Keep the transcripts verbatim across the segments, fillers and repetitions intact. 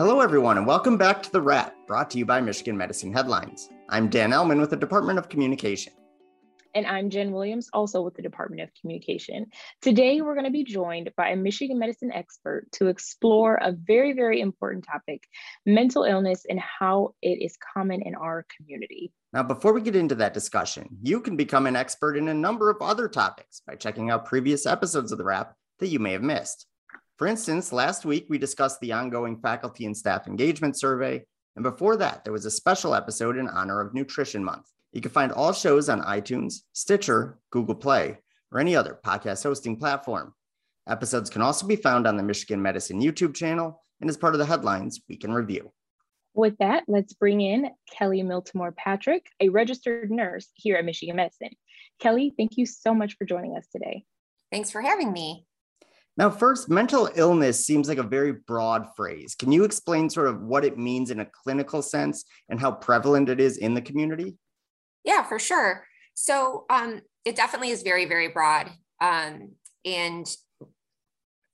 Hello, everyone, and welcome back to The Wrap, brought to you by Michigan Medicine Headlines. I'm Dan Ellman with the Department of Communication. And I'm Jen Williams, also with the Department of Communication. Today, we're going to be joined by a Michigan medicine expert to explore a very, very important topic, mental illness and how it is common in our community. Now, before we get into that discussion, you can become an expert in a number of other topics by checking out previous episodes of The Wrap that you may have missed. For instance, last week, we discussed the ongoing faculty and staff engagement survey. And before that, there was a special episode in honor of Nutrition Month. You can find all shows on iTunes, Stitcher, Google Play, or any other podcast hosting platform. Episodes can also be found on the Michigan Medicine YouTube channel and as part of the Headlines Week in Review. With that, let's bring in Kelly Miltimore-Patrick, a registered nurse here at Michigan Medicine. Kelly, thank you so much for joining us today. Thanks for having me. Now, first, mental illness seems like a very broad phrase. Can you explain sort of what it means in a clinical sense and how prevalent it is in the community? Yeah, for sure. So um, it definitely is very, very broad. Um, and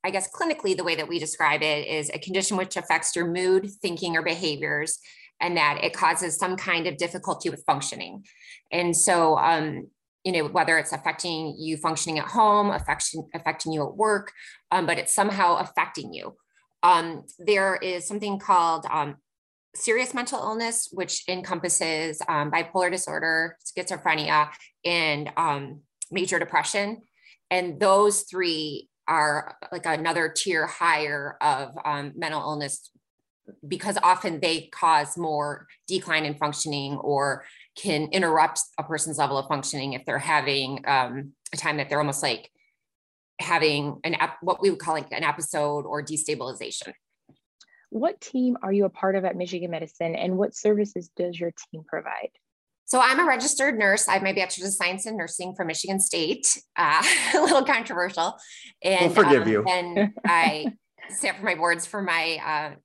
I guess clinically, the way that we describe it is a condition which affects your mood, thinking, or behaviors, and that it causes some kind of difficulty with functioning. And so, um, you know, whether it's affecting you functioning at home, affection, affecting you at work, um, but it's somehow affecting you. Um, there is something called um, serious mental illness, which encompasses um, bipolar disorder, schizophrenia, and um, major depression. And those three are like another tier higher of um, mental illness, because often they cause more decline in functioning or can interrupt a person's level of functioning if they're having um, a time that they're almost like having an ep- what we would call like an episode or destabilization. What team are you a part of at Michigan Medicine, and what services does your team provide? So I'm a registered nurse. I have my Bachelor's of Science in Nursing from Michigan State. Uh, a little controversial. And we'll forgive um, you. And I sat for my boards for my uh,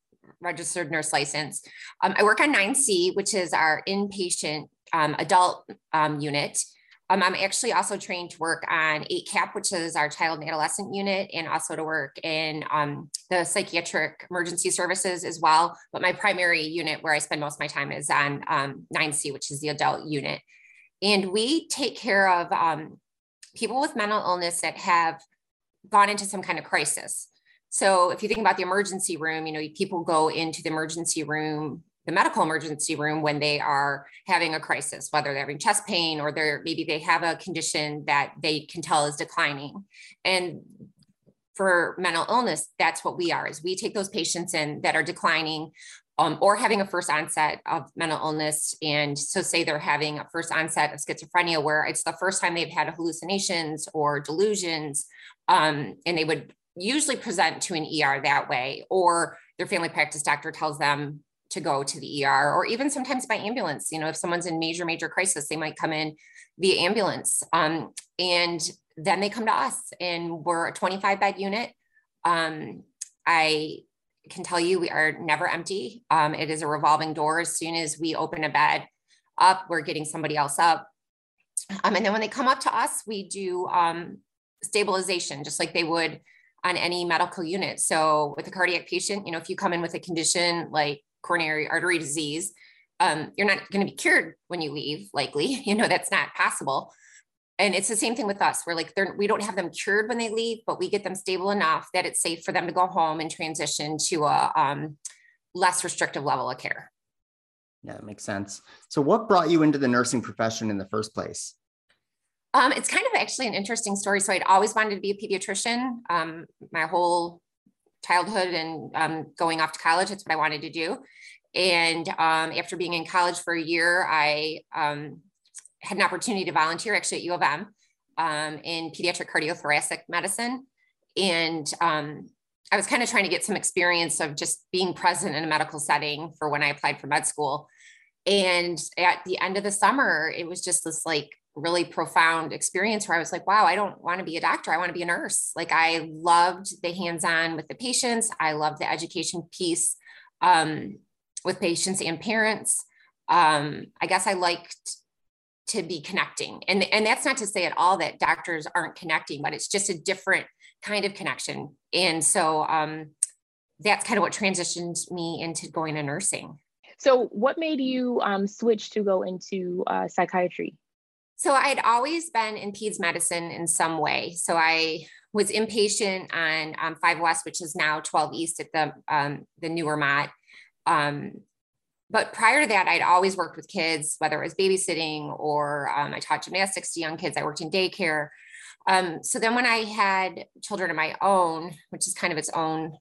registered nurse license. Um, I work on nine C, which is our inpatient um, adult um, unit. Um, I'm actually also trained to work on eight C A P, which is our child and adolescent unit, and also to work in um, the psychiatric emergency services as well. But my primary unit where I spend most of my time is on um, nine C, which is the adult unit. And we take care of um, people with mental illness that have gone into some kind of crisis. So if you think about the emergency room, you know, people go into the emergency room, the medical emergency room, when they are having a crisis, whether they're having chest pain or they're maybe they have a condition that they can tell is declining. And for mental illness, that's what we are, is we take those patients in that are declining um, or having a first onset of mental illness. And so say they're having a first onset of schizophrenia, where it's the first time they've had hallucinations or delusions, um, and they would usually present to an E R that way, or their family practice doctor tells them to go to the E R, or even sometimes by ambulance. You know, if someone's in major, major crisis, they might come in via ambulance. Um, and then they come to us, and we're a twenty-five bed unit. Um, I can tell you, we are never empty. Um, it is a revolving door. As soon as we open a bed up, we're getting somebody else up. Um, and then when they come up to us, we do um, stabilization, just like they would on any medical unit. So with a cardiac patient, you know, if you come in with a condition like coronary artery disease, um, you're not going to be cured when you leave, likely. You know, that's not possible. And it's the same thing with us. We're like, they're, we don't have them cured when they leave, but we get them stable enough that it's safe for them to go home and transition to a um, less restrictive level of care. Yeah, that makes sense. So what brought you into the nursing profession in the first place? Um, it's kind of actually an interesting story. So I'd always wanted to be a pediatrician. Um, my whole childhood and um, going off to college, that's what I wanted to do. And um, after being in college for a year, I um, had an opportunity to volunteer actually at U of M um, in pediatric cardiothoracic medicine. And um, I was kind of trying to get some experience of just being present in a medical setting for when I applied for med school. And at the end of the summer, it was just this like really profound experience where I was like, wow, I don't want to be a doctor. I want to be a nurse. Like, I loved the hands-on with the patients. I loved the education piece um, with patients and parents. Um, I guess I liked to be connecting. And, and that's not to say at all that doctors aren't connecting, but it's just a different kind of connection. And so um, that's kind of what transitioned me into going to nursing. So what made you um, switch to go into uh, psychiatry? So I'd always been in peds medicine in some way. So I was inpatient on um, five West, which is now twelve East at the um, the newer Mott. Um, but prior to that, I'd always worked with kids, whether it was babysitting or um, I taught gymnastics to young kids. I worked in daycare. Um, so then when I had children of my own, which is kind of its own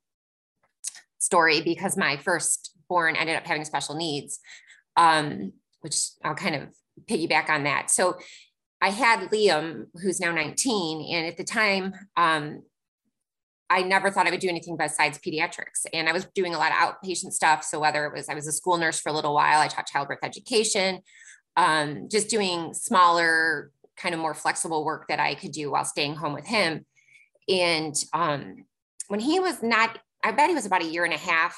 story because my first born ended up having special needs, um, which I'll kind of piggyback on that. So I had Liam, who's now nineteen. And at the time, um, I never thought I would do anything besides pediatrics. And I was doing a lot of outpatient stuff. So whether it was, I was a school nurse for a little while, I taught childbirth education, um, just doing smaller, kind of more flexible work that I could do while staying home with him. And um, when he was not, I bet he was about a year and a half,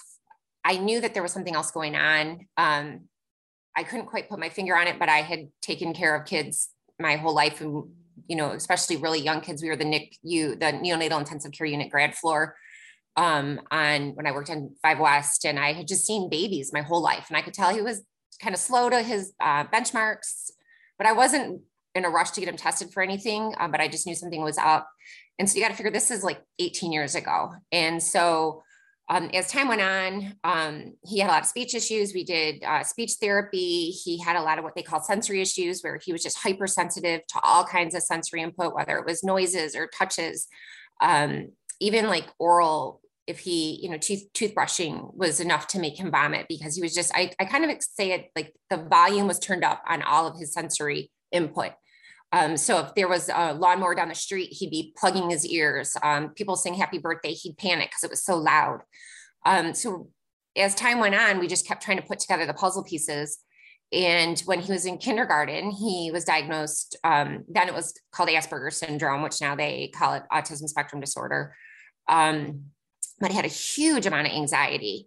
I knew that there was something else going on. Um, I couldn't quite put my finger on it, but I had taken care of kids my whole life. And, you know, especially really young kids. We were the N I C U, the neonatal intensive care unit grad floor um, on when I worked on five West, and I had just seen babies my whole life. And I could tell he was kind of slow to his uh, benchmarks, but I wasn't in a rush to get him tested for anything. Um, but I just knew something was up. And so you got to figure this is like eighteen years ago. And so Um, as time went on, um, he had a lot of speech issues. We did uh, speech therapy. He had a lot of what they call sensory issues, where he was just hypersensitive to all kinds of sensory input, whether it was noises or touches, um, even like oral, if he, you know, tooth, toothbrushing was enough to make him vomit because he was just, I, I kind of say it like the volume was turned up on all of his sensory input. Um, so if there was a lawnmower down the street, he'd be plugging his ears. Um, people saying happy birthday, he'd panic because it was so loud. Um, so as time went on, we just kept trying to put together the puzzle pieces. And when he was in kindergarten, he was diagnosed, um, then it was called Asperger syndrome, which now they call it autism spectrum disorder. Um, but he had a huge amount of anxiety.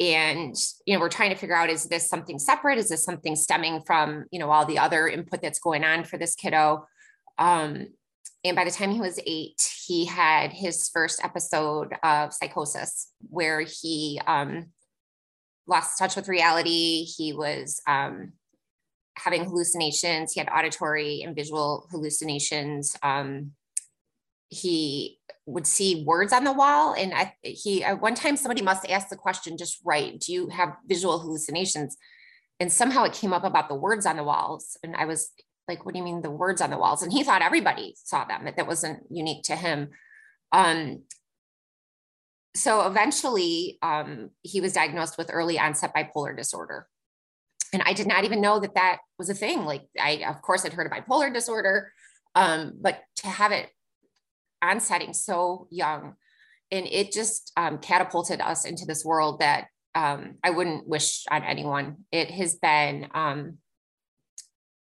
And, you know, we're trying to figure out, is this something separate? Is this something stemming from, you know, all the other input that's going on for this kiddo? Um, and by the time he was eight, he had his first episode of psychosis where he um, lost touch with reality. He was um, having hallucinations. He had auditory and visual hallucinations. Um, he would see words on the wall. And I, he, at one time, somebody must ask the question, just right, do you have visual hallucinations? And somehow it came up about the words on the walls. And I was like, what do you mean the words on the walls? And he thought everybody saw them, that that wasn't unique to him. Um, so eventually um, he was diagnosed with early onset bipolar disorder. And I did not even know that that was a thing. Like I, of course I'd heard of bipolar disorder, um, but to have it onsetting so young, and it just um, catapulted us into this world that um, I wouldn't wish on anyone. It has been um,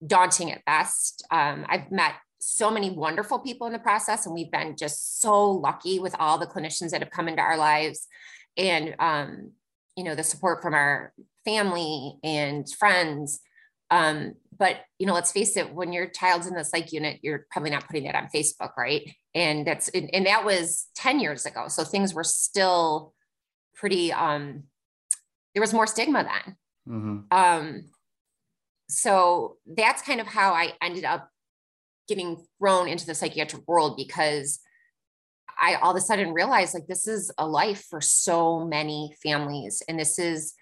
daunting at best. Um, I've met so many wonderful people in the process, and we've been just so lucky with all the clinicians that have come into our lives, and um, you know, the support from our family and friends. Um, but, you know, let's face it, when your child's in the psych unit, you're probably not putting that on Facebook, right? And that's, and, and that was ten years ago. So things were still pretty, um, there was more stigma then. Mm-hmm. Um, so that's kind of how I ended up getting thrown into the psychiatric world, because I all of a sudden realized like, this is a life for so many families. And this is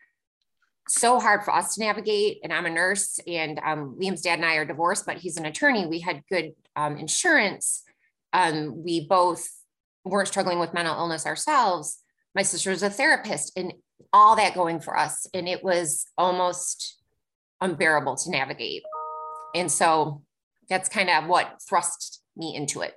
so hard for us to navigate. And I'm a nurse, and um, Liam's dad and I are divorced, but he's an attorney. We had good um, insurance. Um, we both weren't struggling with mental illness ourselves. My sister's a therapist, and all that going for us. And it was almost unbearable to navigate. And so that's kind of what thrust me into it.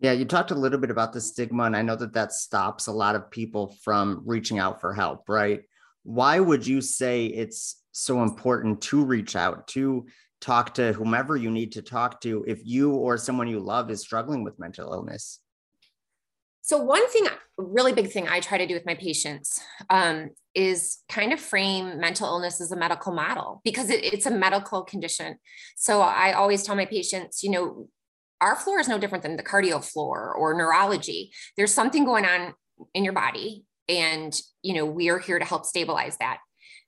Yeah. You talked a little bit about the stigma, and I know that that stops a lot of people from reaching out for help, right? Why would you say it's so important to reach out, to talk to whomever you need to talk to if you or someone you love is struggling with mental illness? So one thing, really big thing I try to do with my patients um, is kind of frame mental illness as a medical model, because it, it's a medical condition. So I always tell my patients, you know, our floor is no different than the cardio floor or neurology. There's something going on in your body. And, you know, we are here to help stabilize that.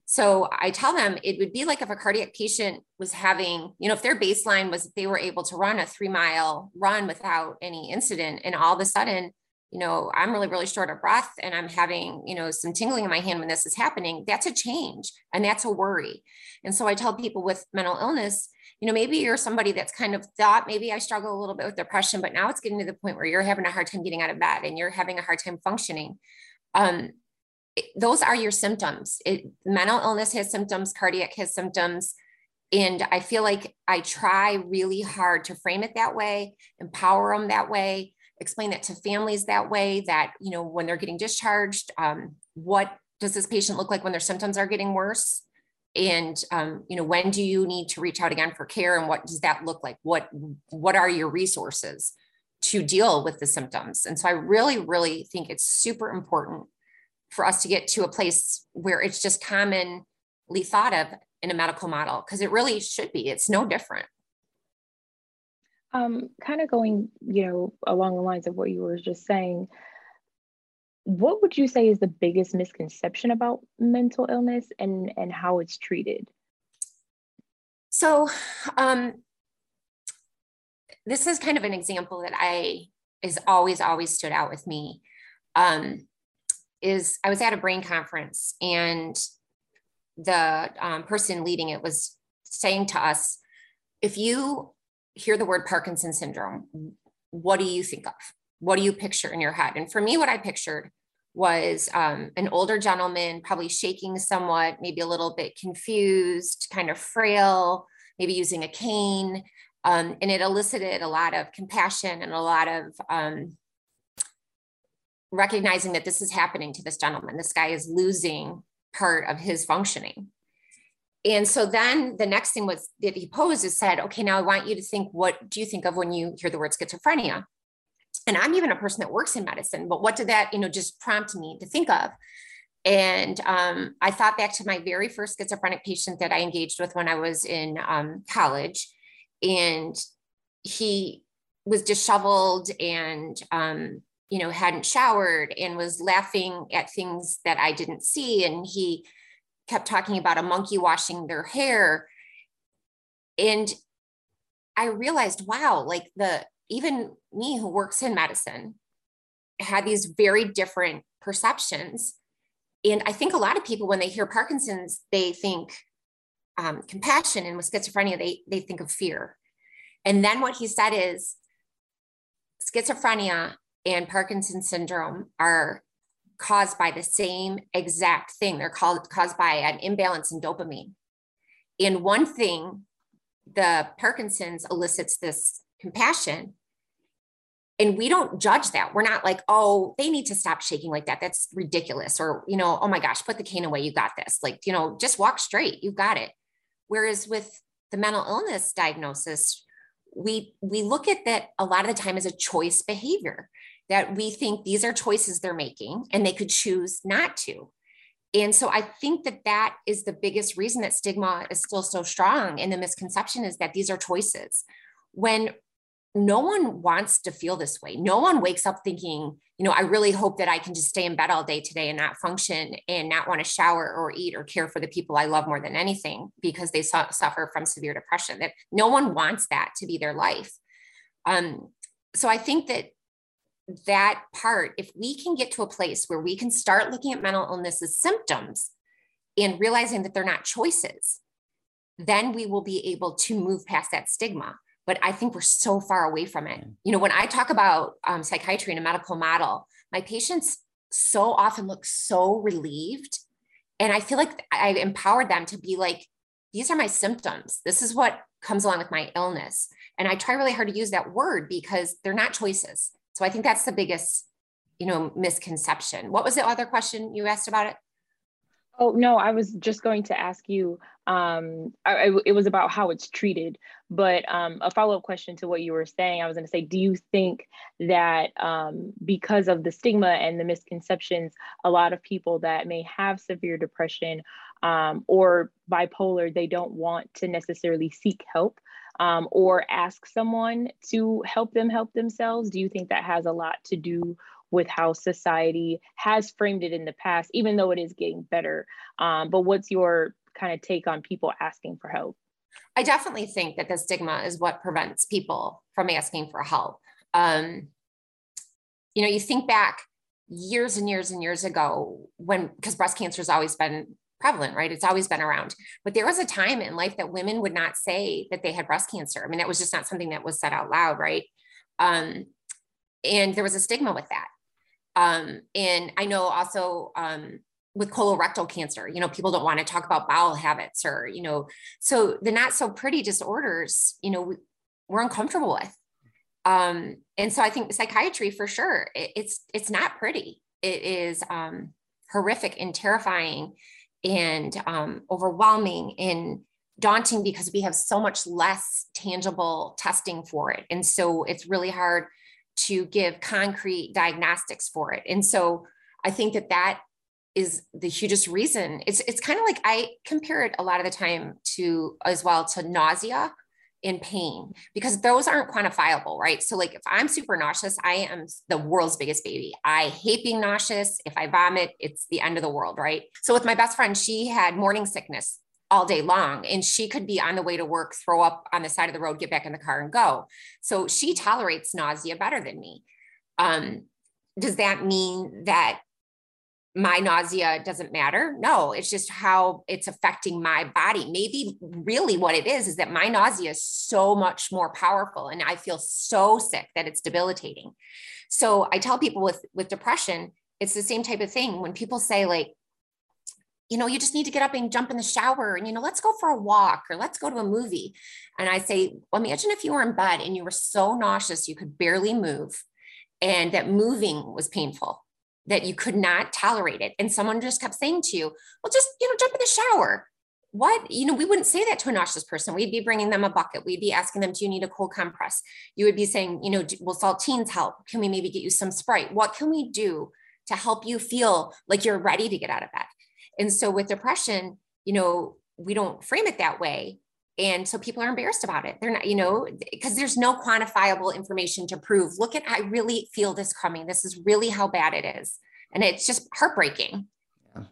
So I tell them it would be like if a cardiac patient was having, you know, if their baseline was they were able to run a three mile run without any incident, and all of a sudden, you know, I'm really, really short of breath and I'm having, you know, some tingling in my hand when this is happening, that's a change and that's a worry. And so I tell people with mental illness, you know, maybe you're somebody that's kind of thought, maybe I struggle a little bit with depression, but now it's getting to the point where you're having a hard time getting out of bed and you're having a hard time functioning. Um, it, those are your symptoms. It, mental illness has symptoms, cardiac has symptoms. And I feel like I try really hard to frame it that way, empower them that way, explain that to families that way, that, you know, when they're getting discharged, um, what does this patient look like when their symptoms are getting worse? And, um, you know, when do you need to reach out again for care? And what does that look like? What, what are your resources to deal with the symptoms? And so I really, really think it's super important for us to get to a place where it's just commonly thought of in a medical model, because it really should be, it's no different. Um, kind of going, you know, along the lines of what you were just saying, what would you say is the biggest misconception about mental illness and, and how it's treated? So um, this is kind of an example that I is always, always stood out with me. Um, is I was at a brain conference and the um, person leading it was saying to us, if you hear the word Parkinson's syndrome, what do you think of? What do you picture in your head? And for me, what I pictured was um, an older gentleman, probably shaking somewhat, maybe a little bit confused, kind of frail, maybe using a cane. Um, and it elicited a lot of compassion and a lot of um, recognizing that this is happening to this gentleman. This guy is losing part of his functioning. And so then the next thing was that he posed is said, okay, now I want you to think, what do you think of when you hear the word schizophrenia? And I'm even a person that works in medicine, but what did that, you know, just prompt me to think of? And um, I thought back to my very first schizophrenic patient that I engaged with when I was in um, college, and he was disheveled and, um, you know, hadn't showered and was laughing at things that I didn't see. And he kept talking about a monkey washing their hair. And I realized, wow, like the, even me who works in medicine had these very different perceptions. And I think a lot of people, when they hear Parkinson's, they think um, compassion, and with schizophrenia, they, they think of fear. And then what he said is schizophrenia and Parkinson's syndrome are caused by the same exact thing. They're called, caused by an imbalance in dopamine. And one thing, the Parkinson's elicits this compassion. And we don't judge that. We're not like, oh, they need to stop shaking like that. That's ridiculous. Or, you know, oh my gosh, put the cane away. You got this. Like, you know, just walk straight. You got it. Whereas with the mental illness diagnosis, we, we look at that a lot of the time as a choice behavior, that we think these are choices they're making and they could choose not to. And so I think that that is the biggest reason that stigma is still so strong. And the misconception is that these are choices, when no one wants to feel this way. No one wakes up thinking, you know, I really hope that I can just stay in bed all day today and not function and not want to shower or eat or care for the people I love more than anything because they su- suffer from severe depression. That no one wants that to be their life. Um, so I think that that part, if we can get to a place where we can start looking at mental illness as symptoms and realizing that they're not choices, then we will be able to move past that stigma. But I think we're so far away from it. You know, when I talk about um, psychiatry in a medical model, my patients so often look so relieved. And I feel like I empowered them to be like, these are my symptoms. This is what comes along with my illness. And I try really hard to use that word because they're not choices. So I think that's the biggest, you know, misconception. What was the other question you asked about it? Oh, no, I was just going to ask you, um, I, I, it was about how it's treated, but um, a follow-up question to what you were saying, I was gonna say, do you think that um, because of the stigma and the misconceptions, a lot of people that may have severe depression um, or bipolar, they don't want to necessarily seek help um, or ask someone to help them help themselves? Do you think that has a lot to do with how society has framed it in the past, even though it is getting better. Um, but what's your kind of take on people asking for help? I definitely think that the stigma is what prevents people from asking for help. Um, you know, you think back years and years and years ago when, because breast cancer has always been prevalent, right? It's always been around, but there was a time in life that women would not say that they had breast cancer. I mean, that was just not something that was said out loud, right? Um, and there was a stigma with that. Um, and I know also um, with colorectal cancer, you know, people don't want to talk about bowel habits or, you know, so the not so pretty disorders, you know, we're uncomfortable with. Um, and so I think psychiatry for sure, it, it's, it's not pretty. It is um, horrific and terrifying and um, overwhelming and daunting because we have so much less tangible testing for it. And so it's really hard to give concrete diagnostics for it. And so I think that that is the hugest reason. It's, it's kind of like, I compare it a lot of the time to as well to nausea in pain, because those aren't quantifiable, right? So like if I'm super nauseous, I am the world's biggest baby. I hate being nauseous. If I vomit, it's the end of the world, right? So with my best friend, she had morning sickness all day long, and she could be on the way to work, throw up on the side of the road, get back in the car and go. So she tolerates nausea better than me. Um, does that mean that my nausea doesn't matter? No, it's just how it's affecting my body. Maybe really what it is, is that my nausea is so much more powerful and I feel so sick that it's debilitating. So I tell people with, with depression, it's the same type of thing. When people say like, you know, you just need to get up and jump in the shower and, you know, let's go for a walk or let's go to a movie. And I say, well, imagine if you were in bed and you were so nauseous, you could barely move and that moving was painful, that you could not tolerate it. And someone just kept saying to you, well, just, you know, jump in the shower. What, you know, we wouldn't say that to a nauseous person. We'd be bringing them a bucket. We'd be asking them, do you need a cold compress? You would be saying, you know, will saltines help? Can we maybe get you some Sprite? What can we do to help you feel like you're ready to get out of bed? And so with depression, you know, we don't frame it that way. And so people are embarrassed about it. They're not, you know, because there's no quantifiable information to prove, look at, I really feel this coming. This is really how bad it is. And it's just heartbreaking. Yeah.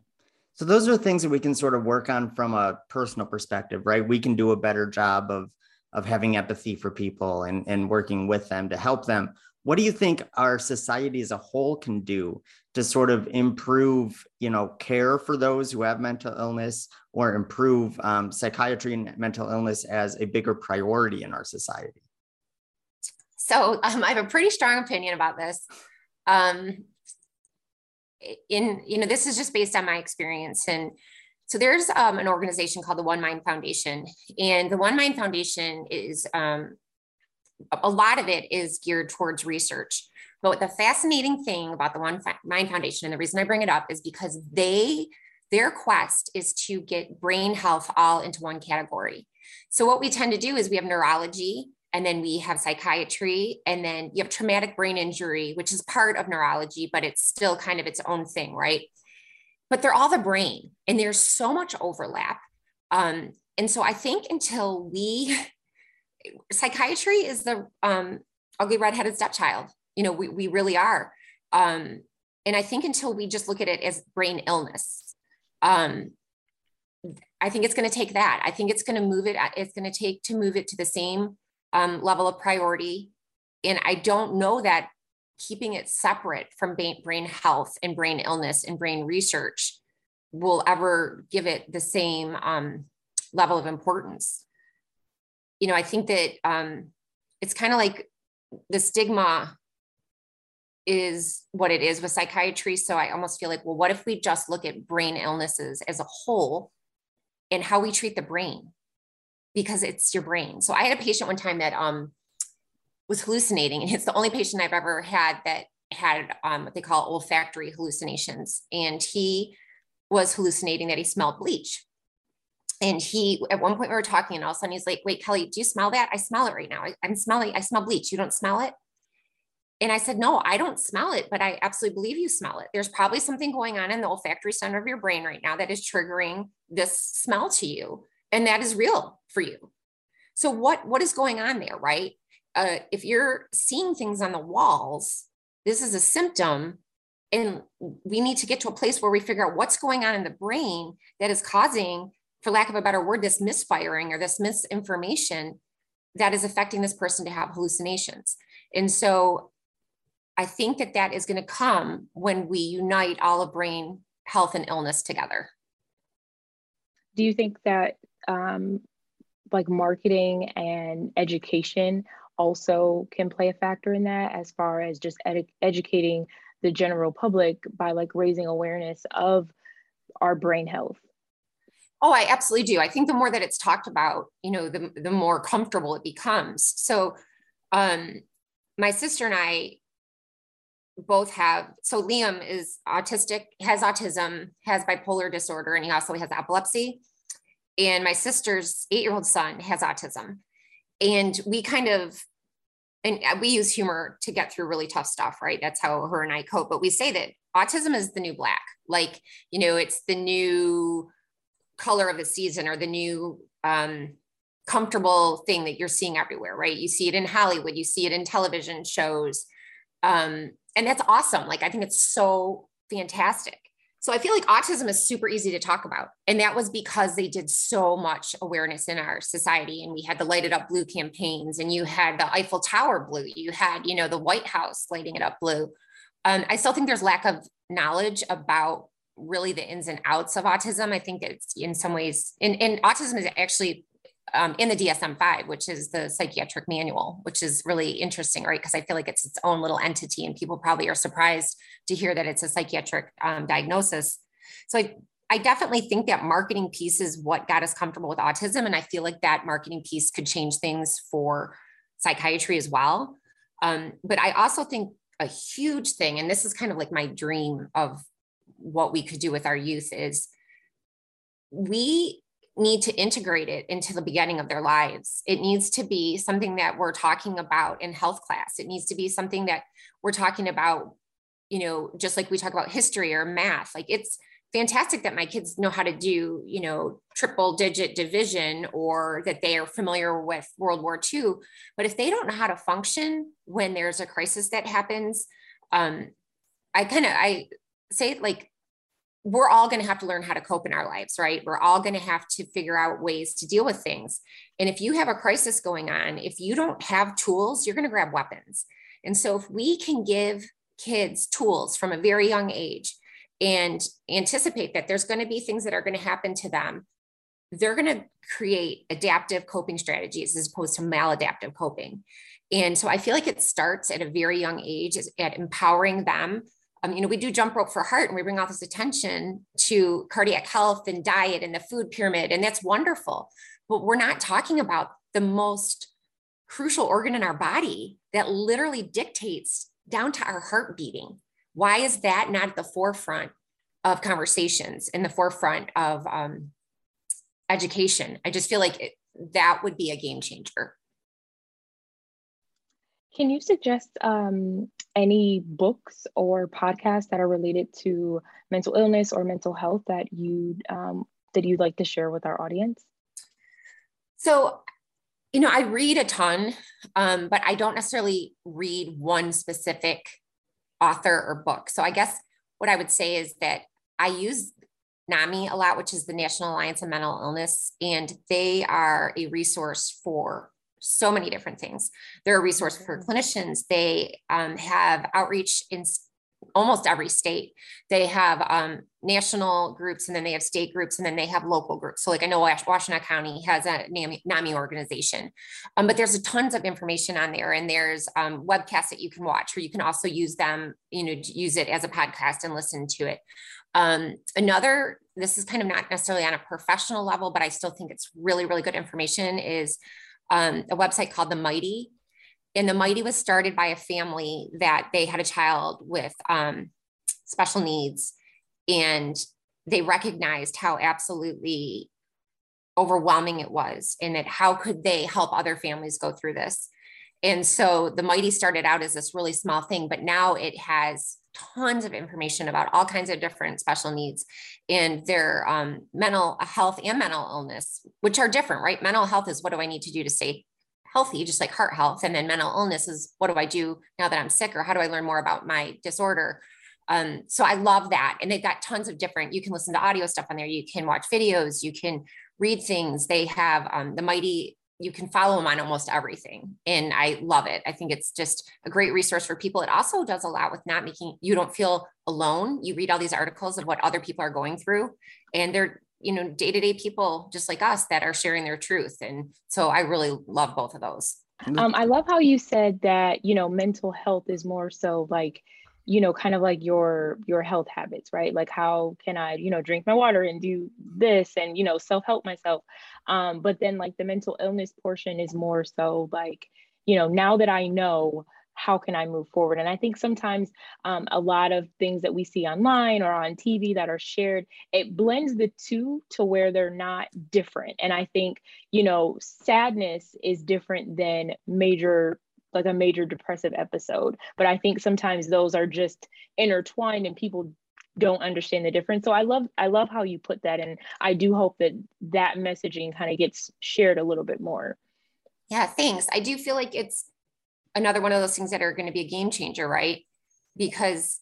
So those are things that we can sort of work on from a personal perspective, right? We can do a better job of, of having empathy for people and, and working with them to help them. What do you think our society as a whole can do to sort of improve, you know, care for those who have mental illness, or improve um, psychiatry and mental illness as a bigger priority in our society? So um, I have a pretty strong opinion about this. Um, in, you know, this is just based on my experience. And so there's um, an organization called the One Mind Foundation, and the One Mind Foundation is, um, a lot of it is geared towards research. But the fascinating thing about the One Mind Foundation, and the reason I bring it up, is because they, their quest is to get brain health all into one category. So what we tend to do is we have neurology, and then we have psychiatry, and then you have traumatic brain injury, which is part of neurology, but it's still kind of its own thing, right? But they're all the brain, and there's so much overlap. Um, and so I think until we... Psychiatry is the um, ugly redheaded stepchild. You know, we, we really are. Um, and I think until we just look at it as brain illness, um, I think it's going to take that. I think it's going to move it. It's going to take to move it to the same um, level of priority. And I don't know that keeping it separate from brain health and brain illness and brain research will ever give it the same um, level of importance. You know, I think that um, it's kind of like the stigma is what it is with psychiatry. So I almost feel like, well, what if we just look at brain illnesses as a whole and how we treat the brain, because it's your brain. So I had a patient one time that um, was hallucinating, and it's the only patient I've ever had that had um, what they call olfactory hallucinations. And he was hallucinating that he smelled bleach. And he, at one point we were talking, and all of a sudden he's like, wait, Kelly, do you smell that? I smell it right now. I, I'm smelling, I smell bleach. You don't smell it? And I said, no, I don't smell it, but I absolutely believe you smell it. There's probably something going on in the olfactory center of your brain right now that is triggering this smell to you. And that is real for you. So what, what is going on there, right? Uh, if you're seeing things on the walls, This is a symptom, and we need to get to a place where we figure out what's going on in the brain that is causing, for lack of a better word, this misfiring or this misinformation that is affecting this person to have hallucinations. And so I think that that is going to come when we unite all of brain health and illness together. Do you think that um, like marketing and education also can play a factor in that, as far as just ed- educating the general public by like raising awareness of our brain health? Oh, I absolutely do. I think the more that it's talked about, you know, the, the more comfortable it becomes. So um, my sister and I both have, so Liam is autistic, has autism, has bipolar disorder, and he also has epilepsy. And my sister's eight-year-old son has autism. And we kind of, and we use humor to get through really tough stuff, right? That's how her and I cope. But we say that autism is the new black. Like, you know, it's the new color of the season, or the new um, comfortable thing that you're seeing everywhere, right? You see it in Hollywood, you see it in television shows. Um, and that's awesome. Like, I think it's so fantastic. So I feel like autism is super easy to talk about. And that was because they did so much awareness in our society. And we had the Light It Up Blue campaigns, and you had the Eiffel Tower blue, you had, you know, the White House lighting it up blue. Um, I still think there's lack of knowledge about really the ins and outs of autism. I think it's in some ways, and, and autism is actually um, in the D S M five, which is the psychiatric manual, which is really interesting, right? Because I feel like it's its own little entity, and people probably are surprised to hear that it's a psychiatric um, diagnosis. So I, I definitely think that marketing piece is what got us comfortable with autism. And I feel like that marketing piece could change things for psychiatry as well. Um, but I also think a huge thing, and this is kind of like my dream of what we could do with our youth, is we need to integrate it into the beginning of their lives. It needs to be something that we're talking about in health class. It needs to be something that we're talking about, you know, just like we talk about history or math. Like, it's fantastic that my kids know how to do, you know, triple digit division, or that they are familiar with World War Two. But if they don't know how to function when there's a crisis that happens, um, I kind of, I, say like, we're all going to have to learn how to cope in our lives, right? We're all going to have to figure out ways to deal with things. And if you have a crisis going on, if you don't have tools, you're going to grab weapons. And so if we can give kids tools from a very young age and anticipate that there's going to be things that are going to happen to them, they're going to create adaptive coping strategies as opposed to maladaptive coping. And so I feel like it starts at a very young age, at empowering them. Um, you know, we do jump rope for heart, and we bring all this attention to cardiac health and diet and the food pyramid, and that's wonderful. But we're not talking about the most crucial organ in our body that literally dictates down to our heart beating. Why is that not at the forefront of conversations, in the forefront of um, education? I just feel like it, that would be a game changer. Can you suggest um, any books or podcasts that are related to mental illness or mental health that you um, that you'd like to share with our audience? So, you know, I read a ton, um, but I don't necessarily read one specific author or book. So I guess what I would say is that I use NAMI a lot, which is the National Alliance on Mental Illness, and they are a resource for so many different things. They're a resource for clinicians. They um, have outreach in almost every state. They have um, national groups, and then they have state groups, and then they have local groups. So like, I know Wash- Washtenaw County has a NAMI, NAMI organization, um, but there's tons of information on there. And there's um, webcasts that you can watch, or you can also use them, you know, use it as a podcast and listen to it. Um, another, this is kind of not necessarily on a professional level, but I still think it's really, really good information, is Um, a website called The Mighty. And The Mighty was started by a family that they had a child with um, special needs, and they recognized how absolutely overwhelming it was, and that how could they help other families go through this. And so The Mighty started out as this really small thing, but now it has tons of information about all kinds of different special needs and their um, mental health and mental illness, which are different, right? Mental health is, what do I need to do to stay healthy, just like heart health, and then mental illness is, what do I do now that I'm sick, or how do I learn more about my disorder? Um, so I love that. And they've got tons of different, you can listen to audio stuff on there. You can watch videos, you can read things. They have um, The Mighty, you can follow them on almost everything. And I love it. I think it's just a great resource for people. It also does a lot with not making, you don't feel alone. You read all these articles of what other people are going through, and they're, you know, day-to-day people just like us that are sharing their truth. And so I really love both of those. Um, I love how you said that, you know, mental health is more so like, you know, kind of like your, your health habits, right? Like, how can I, you know, drink my water and do this and, you know, self-help myself. Um, but then like the mental illness portion is more so like, you know, now that I know, how can I move forward? And I think sometimes um, a lot of things that we see online or on T V that are shared, it blends the two to where they're not different. And I think, you know, sadness is different than major, like a major depressive episode. But I think sometimes those are just intertwined and people don't understand the difference. So I love, I love how you put that. And I do hope that that messaging kind of gets shared a little bit more. Yeah, thanks. I do feel like it's another one of those things that are going to be a game changer, right? Because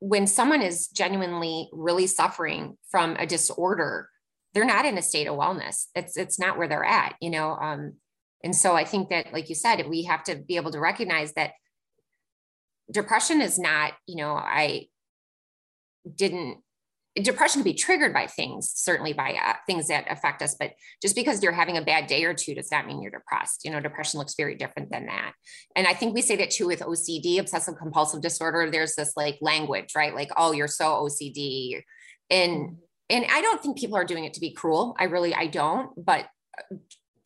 when someone is genuinely really suffering from a disorder, they're not in a state of wellness. It's, it's not where they're at, you know? Um, and so I think that, like you said, we have to be able to recognize that depression is not, you know, I didn't, depression can be triggered by things, certainly by uh, things that affect us, but just because you're having a bad day or two does not mean you're depressed. You know, depression looks very different than that. And I think we say that too with O C D, obsessive compulsive disorder. There's this like language, right? Like, oh, you're so O C D. And, and I don't think people are doing it to be cruel. I really, I don't, but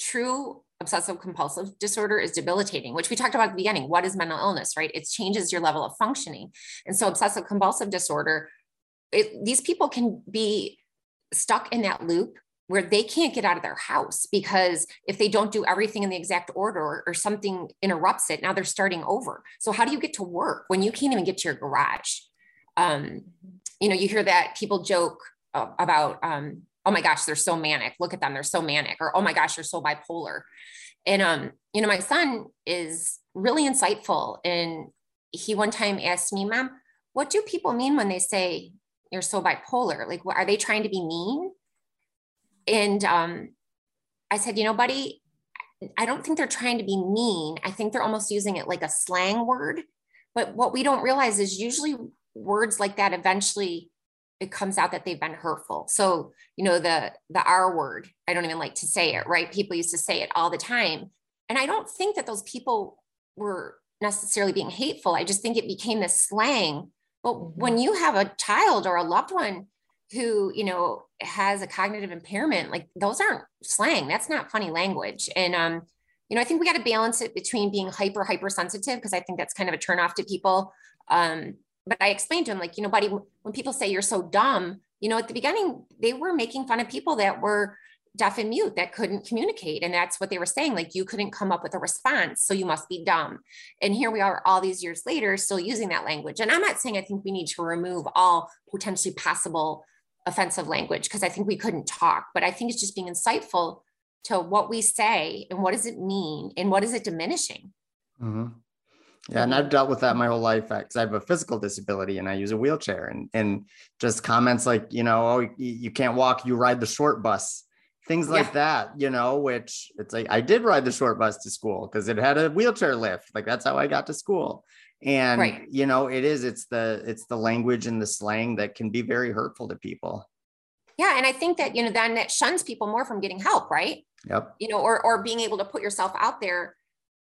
true obsessive compulsive disorder is debilitating, which we talked about at the beginning. What is mental illness, right? It changes your level of functioning. And so obsessive compulsive disorder, It, these people can be stuck in that loop where they can't get out of their house, because if they don't do everything in the exact order or something interrupts it, now they're starting over. So how do you get to work when you can't even get to your garage? Um, you know, you hear that people joke about, um, oh my gosh, they're so manic. Look at them. They're so manic. Or, oh my gosh, they're so bipolar. And, um, you know, my son is really insightful. And he one time asked me, Mom, what do people mean when they say you're so bipolar? Like, what, are they trying to be mean? And um, I said, you know, buddy, I don't think they're trying to be mean. I think they're almost using it like a slang word. But what we don't realize is usually words like that, eventually it comes out that they've been hurtful. So, you know, the, the R word, I don't even like to say it, right? People used to say it all the time. And I don't think that those people were necessarily being hateful. I just think it became this slang. But when you have a child or a loved one who, you know, has a cognitive impairment, like those aren't slang. That's not funny language. And, um, you know, I think we got to balance it between being hyper, hypersensitive, because I think that's kind of a turnoff to people. Um, but I explained to him, like, you know, buddy, when people say you're so dumb, you know, at the beginning, they were making fun of people that were deaf and mute, that couldn't communicate. And that's what they were saying. Like, you couldn't come up with a response, so you must be dumb. And here we are all these years later, still using that language. And I'm not saying I think we need to remove all potentially possible offensive language, because I think we couldn't talk, but I think it's just being insightful to what we say and what does it mean and what is it diminishing? Mm-hmm. Yeah. And I've dealt with that my whole life, because I have a physical disability and I use a wheelchair, and, and just comments like, you know, oh, you can't walk, you ride the short bus. Things like yeah. that, you know, which it's like, I did ride the short bus to school because it had a wheelchair lift. Like, that's how I got to school. And, right. you know, it is, it's the, it's the language and the slang that can be very hurtful to people. Yeah. And I think that, you know, then that shuns people more from getting help, right? Yep. You know, or, or being able to put yourself out there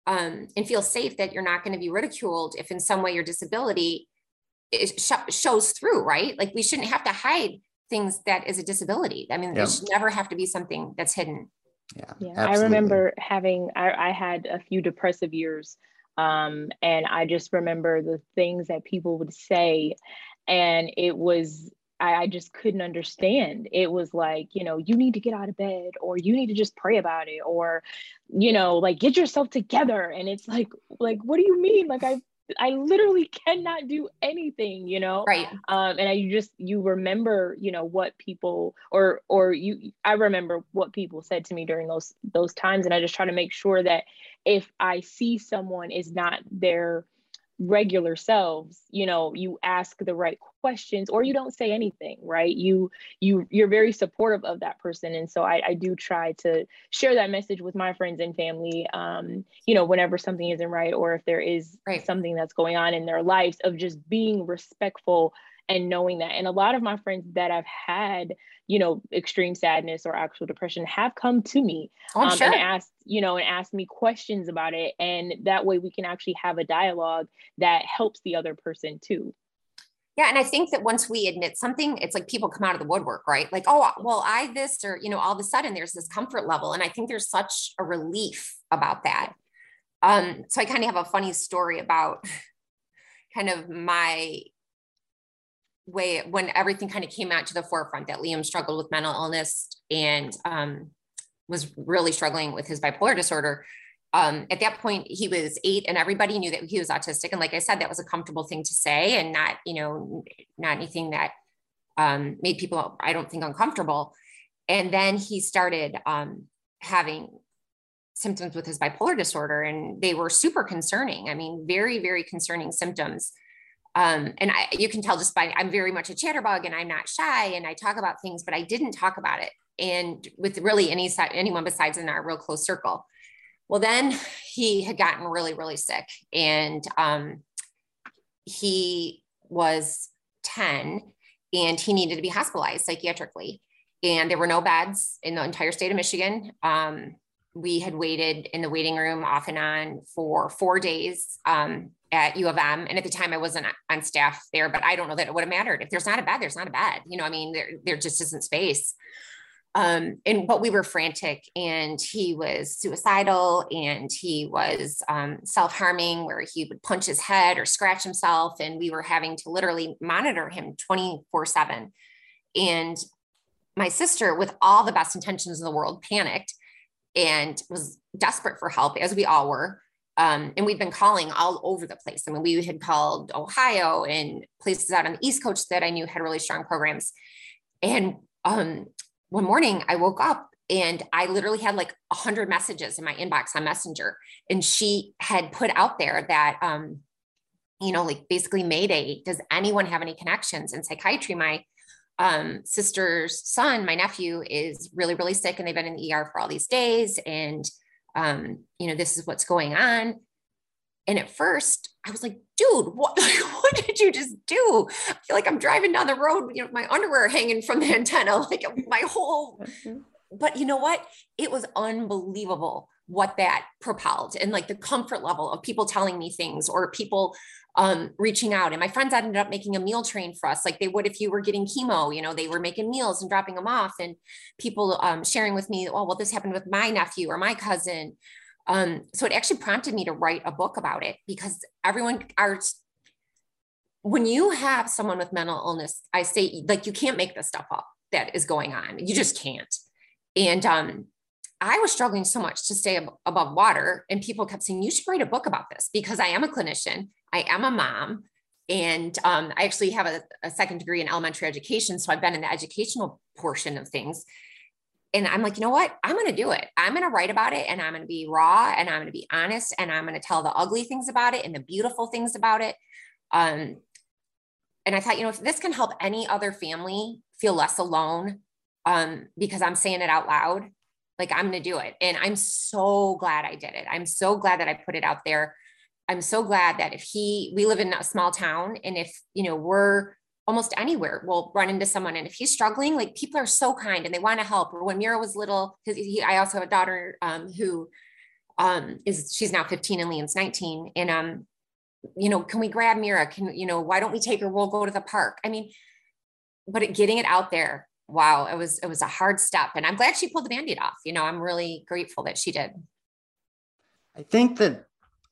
um, and feel safe that you're not going to be ridiculed if in some way your disability is, sh- shows through, right? Like, we shouldn't have to hide things that is a disability. I mean, yeah. it should never have to be something that's hidden. Yeah, yeah. I remember having, I, I had a few depressive years. Um, and I just remember the things that people would say. And it was, I, I just couldn't understand. It was like, you know, you need to get out of bed, or you need to just pray about it, or, you know, like, get yourself together. And it's like, like, what do you mean? Like, I I literally cannot do anything, you know? Right. Um, and I just, you remember, you know, what people, or, or you, I remember what people said to me during those, those times. And I just try to make sure that if I see someone is not their regular selves, you know, you ask the right questions or you don't say anything, right? You, you, you're very supportive of that person. And so I, I do try to share that message with my friends and family, um, you know, whenever something isn't right, or if there is right. something that's going on in their lives, of just being respectful and knowing that. And a lot of my friends that I've had, you know, extreme sadness or actual depression have come to me oh, um, sure. and asked, you know, and asked me questions about it. And that way we can actually have a dialogue that helps the other person too. Yeah. And I think that once we admit something, it's like people come out of the woodwork, right? Like, oh, well, I this, or, you know, all of a sudden there's this comfort level. And I think there's such a relief about that. Um, so I kind of have a funny story about kind of my way when everything kind of came out to the forefront that Liam struggled with mental illness and um, was really struggling with his bipolar disorder. Um, at that point, he was eight and everybody knew that he was autistic. And like I said, that was a comfortable thing to say and not, you know, not anything that um, made people, I don't think, uncomfortable. And then he started um, having symptoms with his bipolar disorder, and they were super concerning. I mean, very, very concerning symptoms. Um, and I, you can tell just by, I'm very much a chatterbug and I'm not shy and I talk about things, but I didn't talk about it. And with really any anyone besides in our real close circle. Well, then he had gotten really, really sick, and, um, he was ten and he needed to be hospitalized psychiatrically, and there were no beds in the entire state of Michigan. Um, we had waited in the waiting room off and on for four days, um, at U of M. And at the time I wasn't on staff there, but I don't know that it would have mattered. If there's not a bed, there's not a bed, you know, I mean, there, there just isn't space. Um, and, but we were frantic, and he was suicidal, and he was um, self-harming, where he would punch his head or scratch himself. And we were having to literally monitor him twenty-four seven. And my sister, with all the best intentions in the world, panicked and was desperate for help, as we all were. Um, and we've been calling all over the place. I mean, we had called Ohio and places out on the East Coast that I knew had really strong programs. And um, one morning I woke up and I literally had like a hundred messages in my inbox on Messenger. And she had put out there that, um, you know, like basically Mayday, does anyone have any connections in psychiatry? My um, sister's son, my nephew, is really, really sick, and they've been in the E R for all these days. And Um, you know, this is what's going on. And at first I was like, dude, what, what did you just do? I feel like I'm driving down the road, you know, my underwear hanging from the antenna, like my whole, but you know what? It was unbelievable what that propelled, and like the comfort level of people telling me things, or people um, reaching out. And my friends ended up making a meal train for us, like they would if you were getting chemo. You know, they were making meals and dropping them off, and people um, sharing with me, oh, well, this happened with my nephew or my cousin. Um, so it actually prompted me to write a book about it, because everyone are, when you have someone with mental illness, I say, like, you can't make this stuff up that is going on. You just can't. And um, I was struggling so much to stay ab- above water, and people kept saying, you should write a book about this, because I am a clinician. I am a mom. And um, I actually have a, a second degree in elementary education. So I've been in the educational portion of things. And I'm like, you know what? I'm going to do it. I'm going to write about it, and I'm going to be raw, and I'm going to be honest, and I'm going to tell the ugly things about it and the beautiful things about it. Um, and I thought, you know, if this can help any other family feel less alone, um, because I'm saying it out loud, like, I'm going to do it. And I'm so glad I did it. I'm so glad that I put it out there. I'm so glad that if he, we live in a small town, and if, you know, we're almost anywhere, we'll run into someone. And if he's struggling, like, people are so kind and they want to help. Or when Mira was little, cause he, I also have a daughter um, who um, is, she's now fifteen and Liam's nineteen. And, um, you know, can we grab Mira? Can, you know, why don't we take her? We'll go to the park. I mean, but it, getting it out there. Wow. It was, it was a hard step, and I'm glad she pulled the Band-Aid off. You know, I'm really grateful that she did. I think that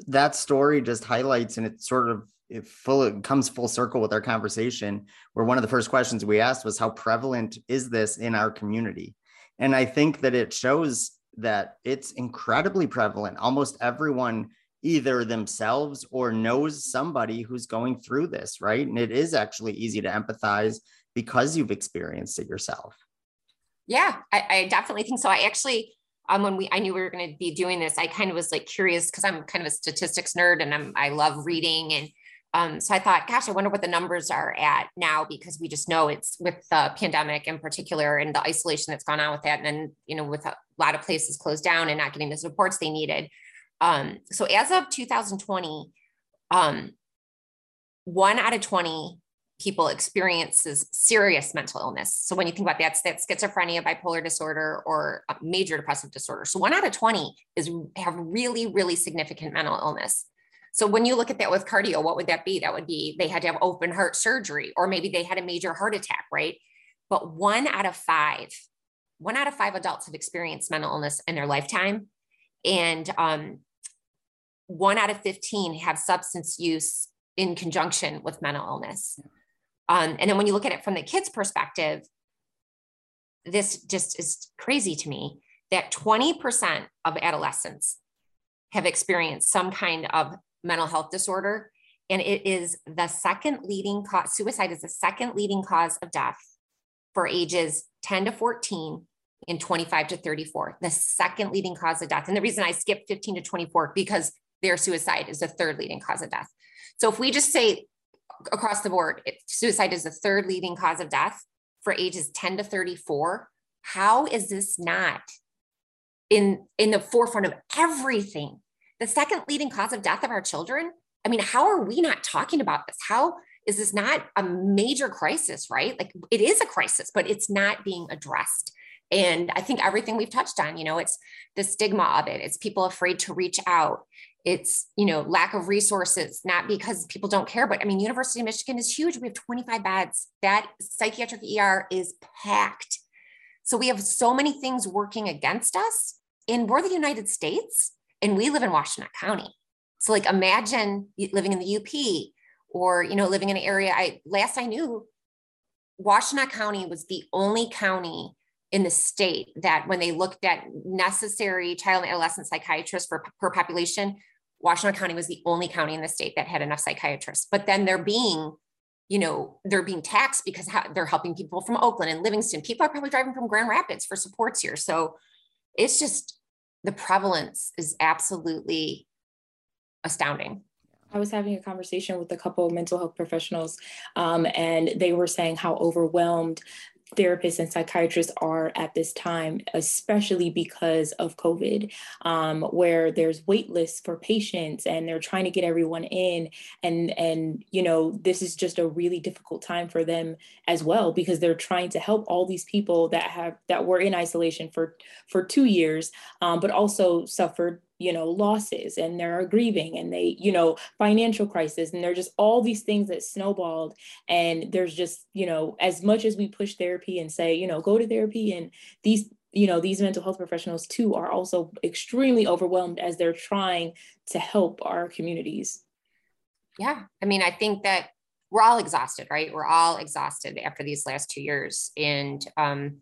that story just highlights, and it sort of, it full, it comes full circle with our conversation, where one of the first questions we asked was, how prevalent is this in our community? And I think that it shows that it's incredibly prevalent. Almost everyone either themselves or knows somebody who's going through this, right? And it is actually easy to empathize because you've experienced it yourself. Yeah, I, I definitely think so. I actually, um, when we, I knew we were going to be doing this, I kind of was like curious, cause I'm kind of a statistics nerd and I'm, I love reading. And, um, so I thought, gosh, I wonder what the numbers are at now, because we just know it's with the pandemic in particular and the isolation that's gone on with that. And then, you know, with a lot of places closed down and not getting the supports they needed. Um, so as of two thousand twenty, um, one out of twenty people experiences serious mental illness. So when you think about that, that's schizophrenia, bipolar disorder, or major depressive disorder. So one out of twenty is have really, really significant mental illness. So when you look at that with cardio, what would that be? That would be, they had to have open heart surgery, or maybe they had a major heart attack, right? But one out of five, one out of five adults have experienced mental illness in their lifetime. And um, one out of fifteen have substance use in conjunction with mental illness. Um, and then when you look at it from the kids' perspective, this just is crazy to me that twenty percent of adolescents have experienced some kind of mental health disorder. And it is the second leading cause, suicide is the second leading cause of death for ages ten to fourteen and twenty-five to thirty-four, the second leading cause of death. And the reason I skipped fifteen to twenty-four, because their suicide is the third leading cause of death. So if we just say across the board, if suicide is the third leading cause of death for ages ten to thirty-four, how is this not in, in the forefront of everything? The second leading cause of death of our children. I mean, how are we not talking about this? How is this not a major crisis, right? Like it is a crisis, but it's not being addressed. And I think everything we've touched on, you know, it's the stigma of it. It's people afraid to reach out. It's, you know, lack of resources, not because people don't care, but I mean, University of Michigan is huge. We have twenty-five beds. That psychiatric E R is packed. So we have so many things working against us, and we're the United States and we live in Washtenaw County. So like, imagine living in the U P or, you know, living in an area. I, last I knew, Washtenaw County was the only county in the state that when they looked at necessary child and adolescent psychiatrists for per population, Washtenaw County was the only county in the state that had enough psychiatrists. But then they're being, you know, they're being taxed because they're helping people from Oakland and Livingston. People are probably driving from Grand Rapids for supports here. So it's just, the prevalence is absolutely astounding. I was having a conversation with a couple of mental health professionals, um, and they were saying how overwhelmed therapists and psychiatrists are at this time, especially because of COVID, um, where there's wait lists for patients and they're trying to get everyone in. And, and, you know, this is just a really difficult time for them as well, because they're trying to help all these people that have, that were in isolation for, for two years, um, but also suffered, you know, losses, and they're grieving, and they, you know, financial crisis, and they're just all these things that snowballed. And there's just, you know, as much as we push therapy and say, you know, go to therapy, and these, you know, these mental health professionals too are also extremely overwhelmed as they're trying to help our communities. Yeah. I mean, I think that we're all exhausted, right? We're all exhausted after these last two years. And, um,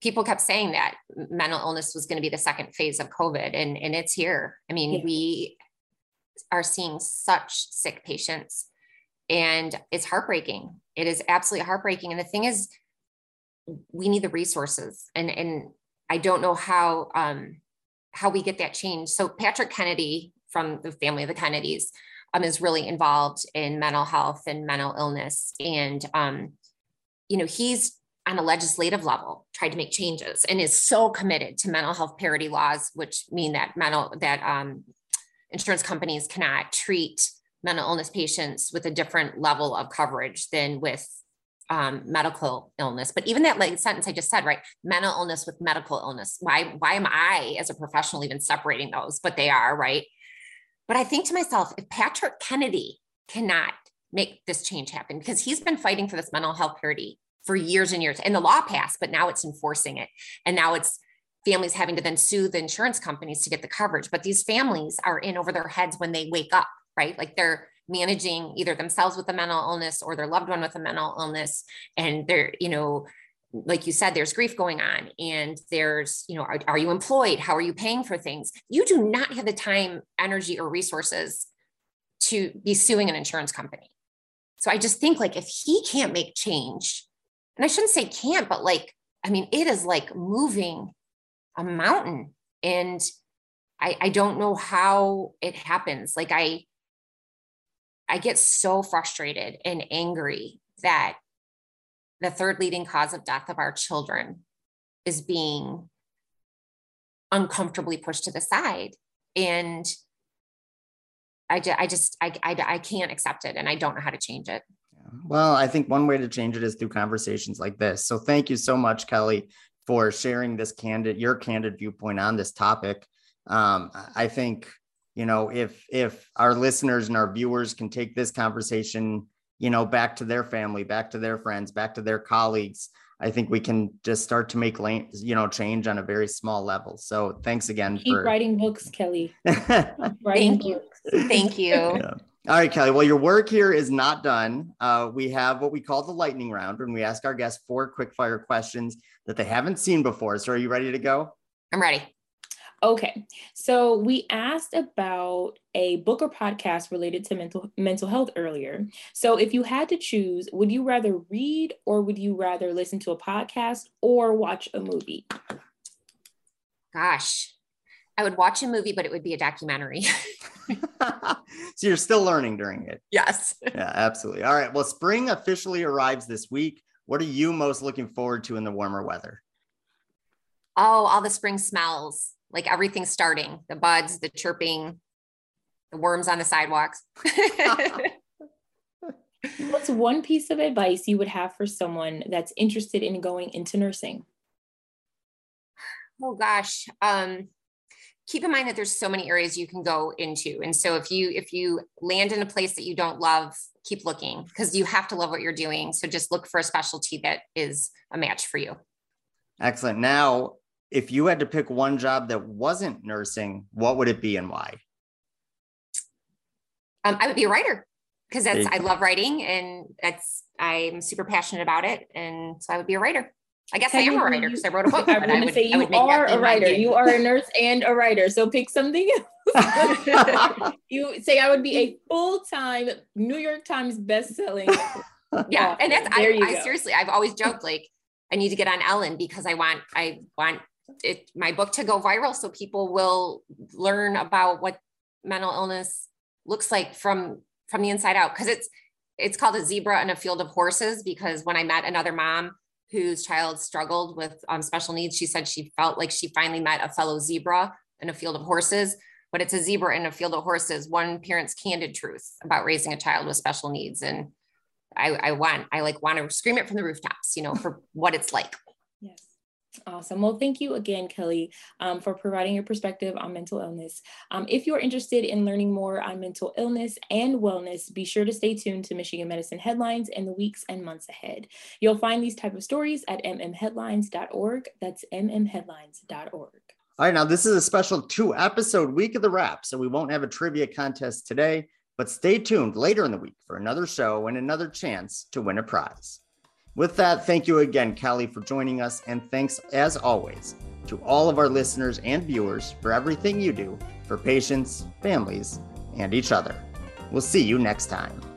people kept saying that mental illness was going to be the second phase of COVID, and, and it's here. I mean, yeah. We are seeing such sick patients, and it's heartbreaking. It is absolutely heartbreaking. And the thing is, we need the resources, and, and I don't know how, um, how we get that change. So Patrick Kennedy from the family of the Kennedys, um, is really involved in mental health and mental illness. And, um, you know, he's, on a legislative level, tried to make changes and is so committed to mental health parity laws, which mean that mental, that um, insurance companies cannot treat mental illness patients with a different level of coverage than with um, medical illness. But even that like sentence I just said, right? Mental illness with medical illness. Why, why am I as a professional even separating those? But they are, right? But I think to myself, if Patrick Kennedy cannot make this change happen, because he's been fighting for this mental health parity for years and years, and the law passed, but now it's enforcing it. And now it's families having to then sue the insurance companies to get the coverage. But these families are in over their heads when they wake up, right? Like they're managing either themselves with a mental illness or their loved one with a mental illness. And they're, you know, like you said, there's grief going on, and there's, you know, are, are you employed? How are you paying for things? You do not have the time, energy, or resources to be suing an insurance company. So I just think like, if he can't make change, and I shouldn't say can't, but like, I mean, it is like moving a mountain And I, I don't know how it happens. Like I, I get so frustrated and angry that the third leading cause of death of our children is being uncomfortably pushed to the side. And I, ju- I just, I, I, I can't accept it, and I don't know how to change it. Well, I think one way to change it is through conversations like this. So thank you so much, Kelly, for sharing this candid, your candid viewpoint on this topic. Um, I think, you know, if, if our listeners and our viewers can take this conversation, you know, back to their family, back to their friends, back to their colleagues, I think we can just start to make, you know, change on a very small level. So thanks again. Keep for writing books, Kelly. Writing thank books. You. Thank you. Yeah. All right, Kelly. Well, your work here is not done. Uh, we have what we call the lightning round, when we ask our guests four quick fire questions that they haven't seen before. So are you ready to go? I'm ready. Okay. So we asked about a book or podcast related to mental mental health earlier. So if you had to choose, would you rather read, or would you rather listen to a podcast or watch a movie? Gosh, I would watch a movie, but it would be a documentary. So you're still learning during it. Yes. Yeah, absolutely. All right. Well, spring officially arrives this week. What are you most looking forward to in the warmer weather? Oh, all the spring smells. Like everything's starting, the buds, the chirping, the worms on the sidewalks. What's one piece of advice you would have for someone that's interested in going into nursing? Oh gosh. Um, keep in mind that there's so many areas you can go into. And so if you, if you land in a place that you don't love, keep looking, because you have to love what you're doing. So just look for a specialty that is a match for you. Excellent. Now, if you had to pick one job that wasn't nursing, what would it be and why? Um, I would be a writer, because that's, I love writing, and that's, I'm super passionate about it. And so I would be a writer. I guess I am a writer because I wrote a book. I, but I would say you are a writer. You are a nurse and a writer. So pick something else. You say I would be a full-time New York Times bestselling. Yeah. And that's, I, I seriously, I've always joked, like, I need to get on Ellen, because I want, I want, It, my book to go viral, so people will learn about what mental illness looks like from from the inside out. Because it's it's called A Zebra in a Field of Horses, because when I met another mom whose child struggled with um, special needs, she said she felt like she finally met a fellow zebra in a field of horses. But it's a zebra in a field of horses, one parent's candid truth about raising a child with special needs. And I, I want I like want to scream it from the rooftops, you know, for what it's like. Yes. Awesome. Well, thank you again, Kelly, um, for providing your perspective on mental illness. Um, if you're interested in learning more on mental illness and wellness, be sure to stay tuned to Michigan Medicine Headlines in the weeks and months ahead. You'll find these type of stories at m m headlines dot org. That's m m headlines dot org. All right. Now, this is a special two episode week of The Wrap, so we won't have a trivia contest today, but stay tuned later in the week for another show and another chance to win a prize. With that, thank you again, Kelly, for joining us. And thanks, as always, to all of our listeners and viewers for everything you do for patients, families, and each other. We'll see you next time.